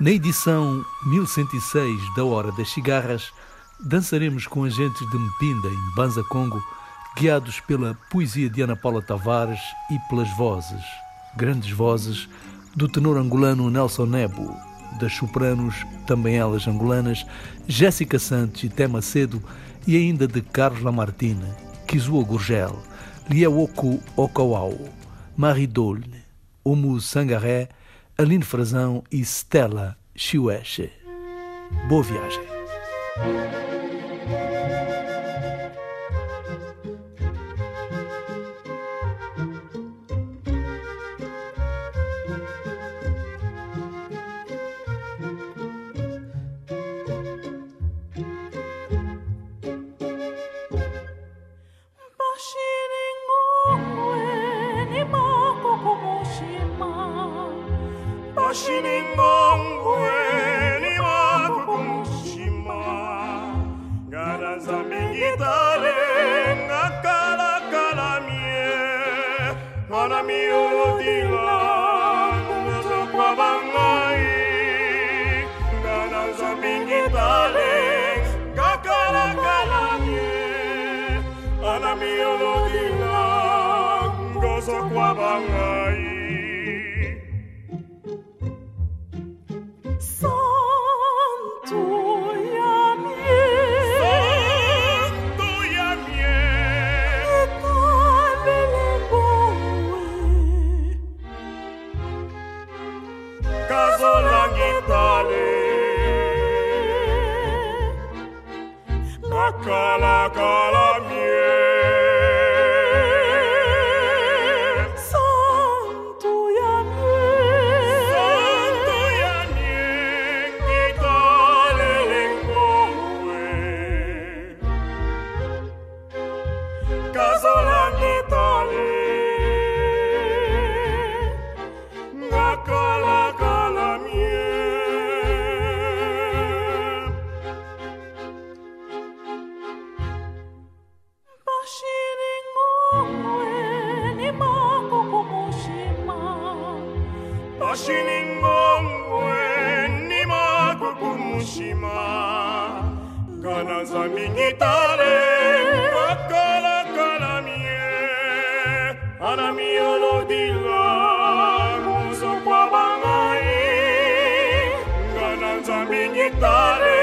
Na edição 1106 da Hora das Cigarras, dançaremos com agentes de Mepinda em Banza Congo, guiados pela poesia de Ana Paula Tavares e pelas vozes, grandes vozes, do tenor angolano Nelson Nebo, das sopranos, também elas angolanas, Jéssica Santos e Té Macedo, e ainda de Carlos Lamartine, Kizua Gurgel, Liawoku Okawau, Marie Dolne, Omo Sangarré, Aline Frazão e Stella Chiuesche. Boa viagem. Dale.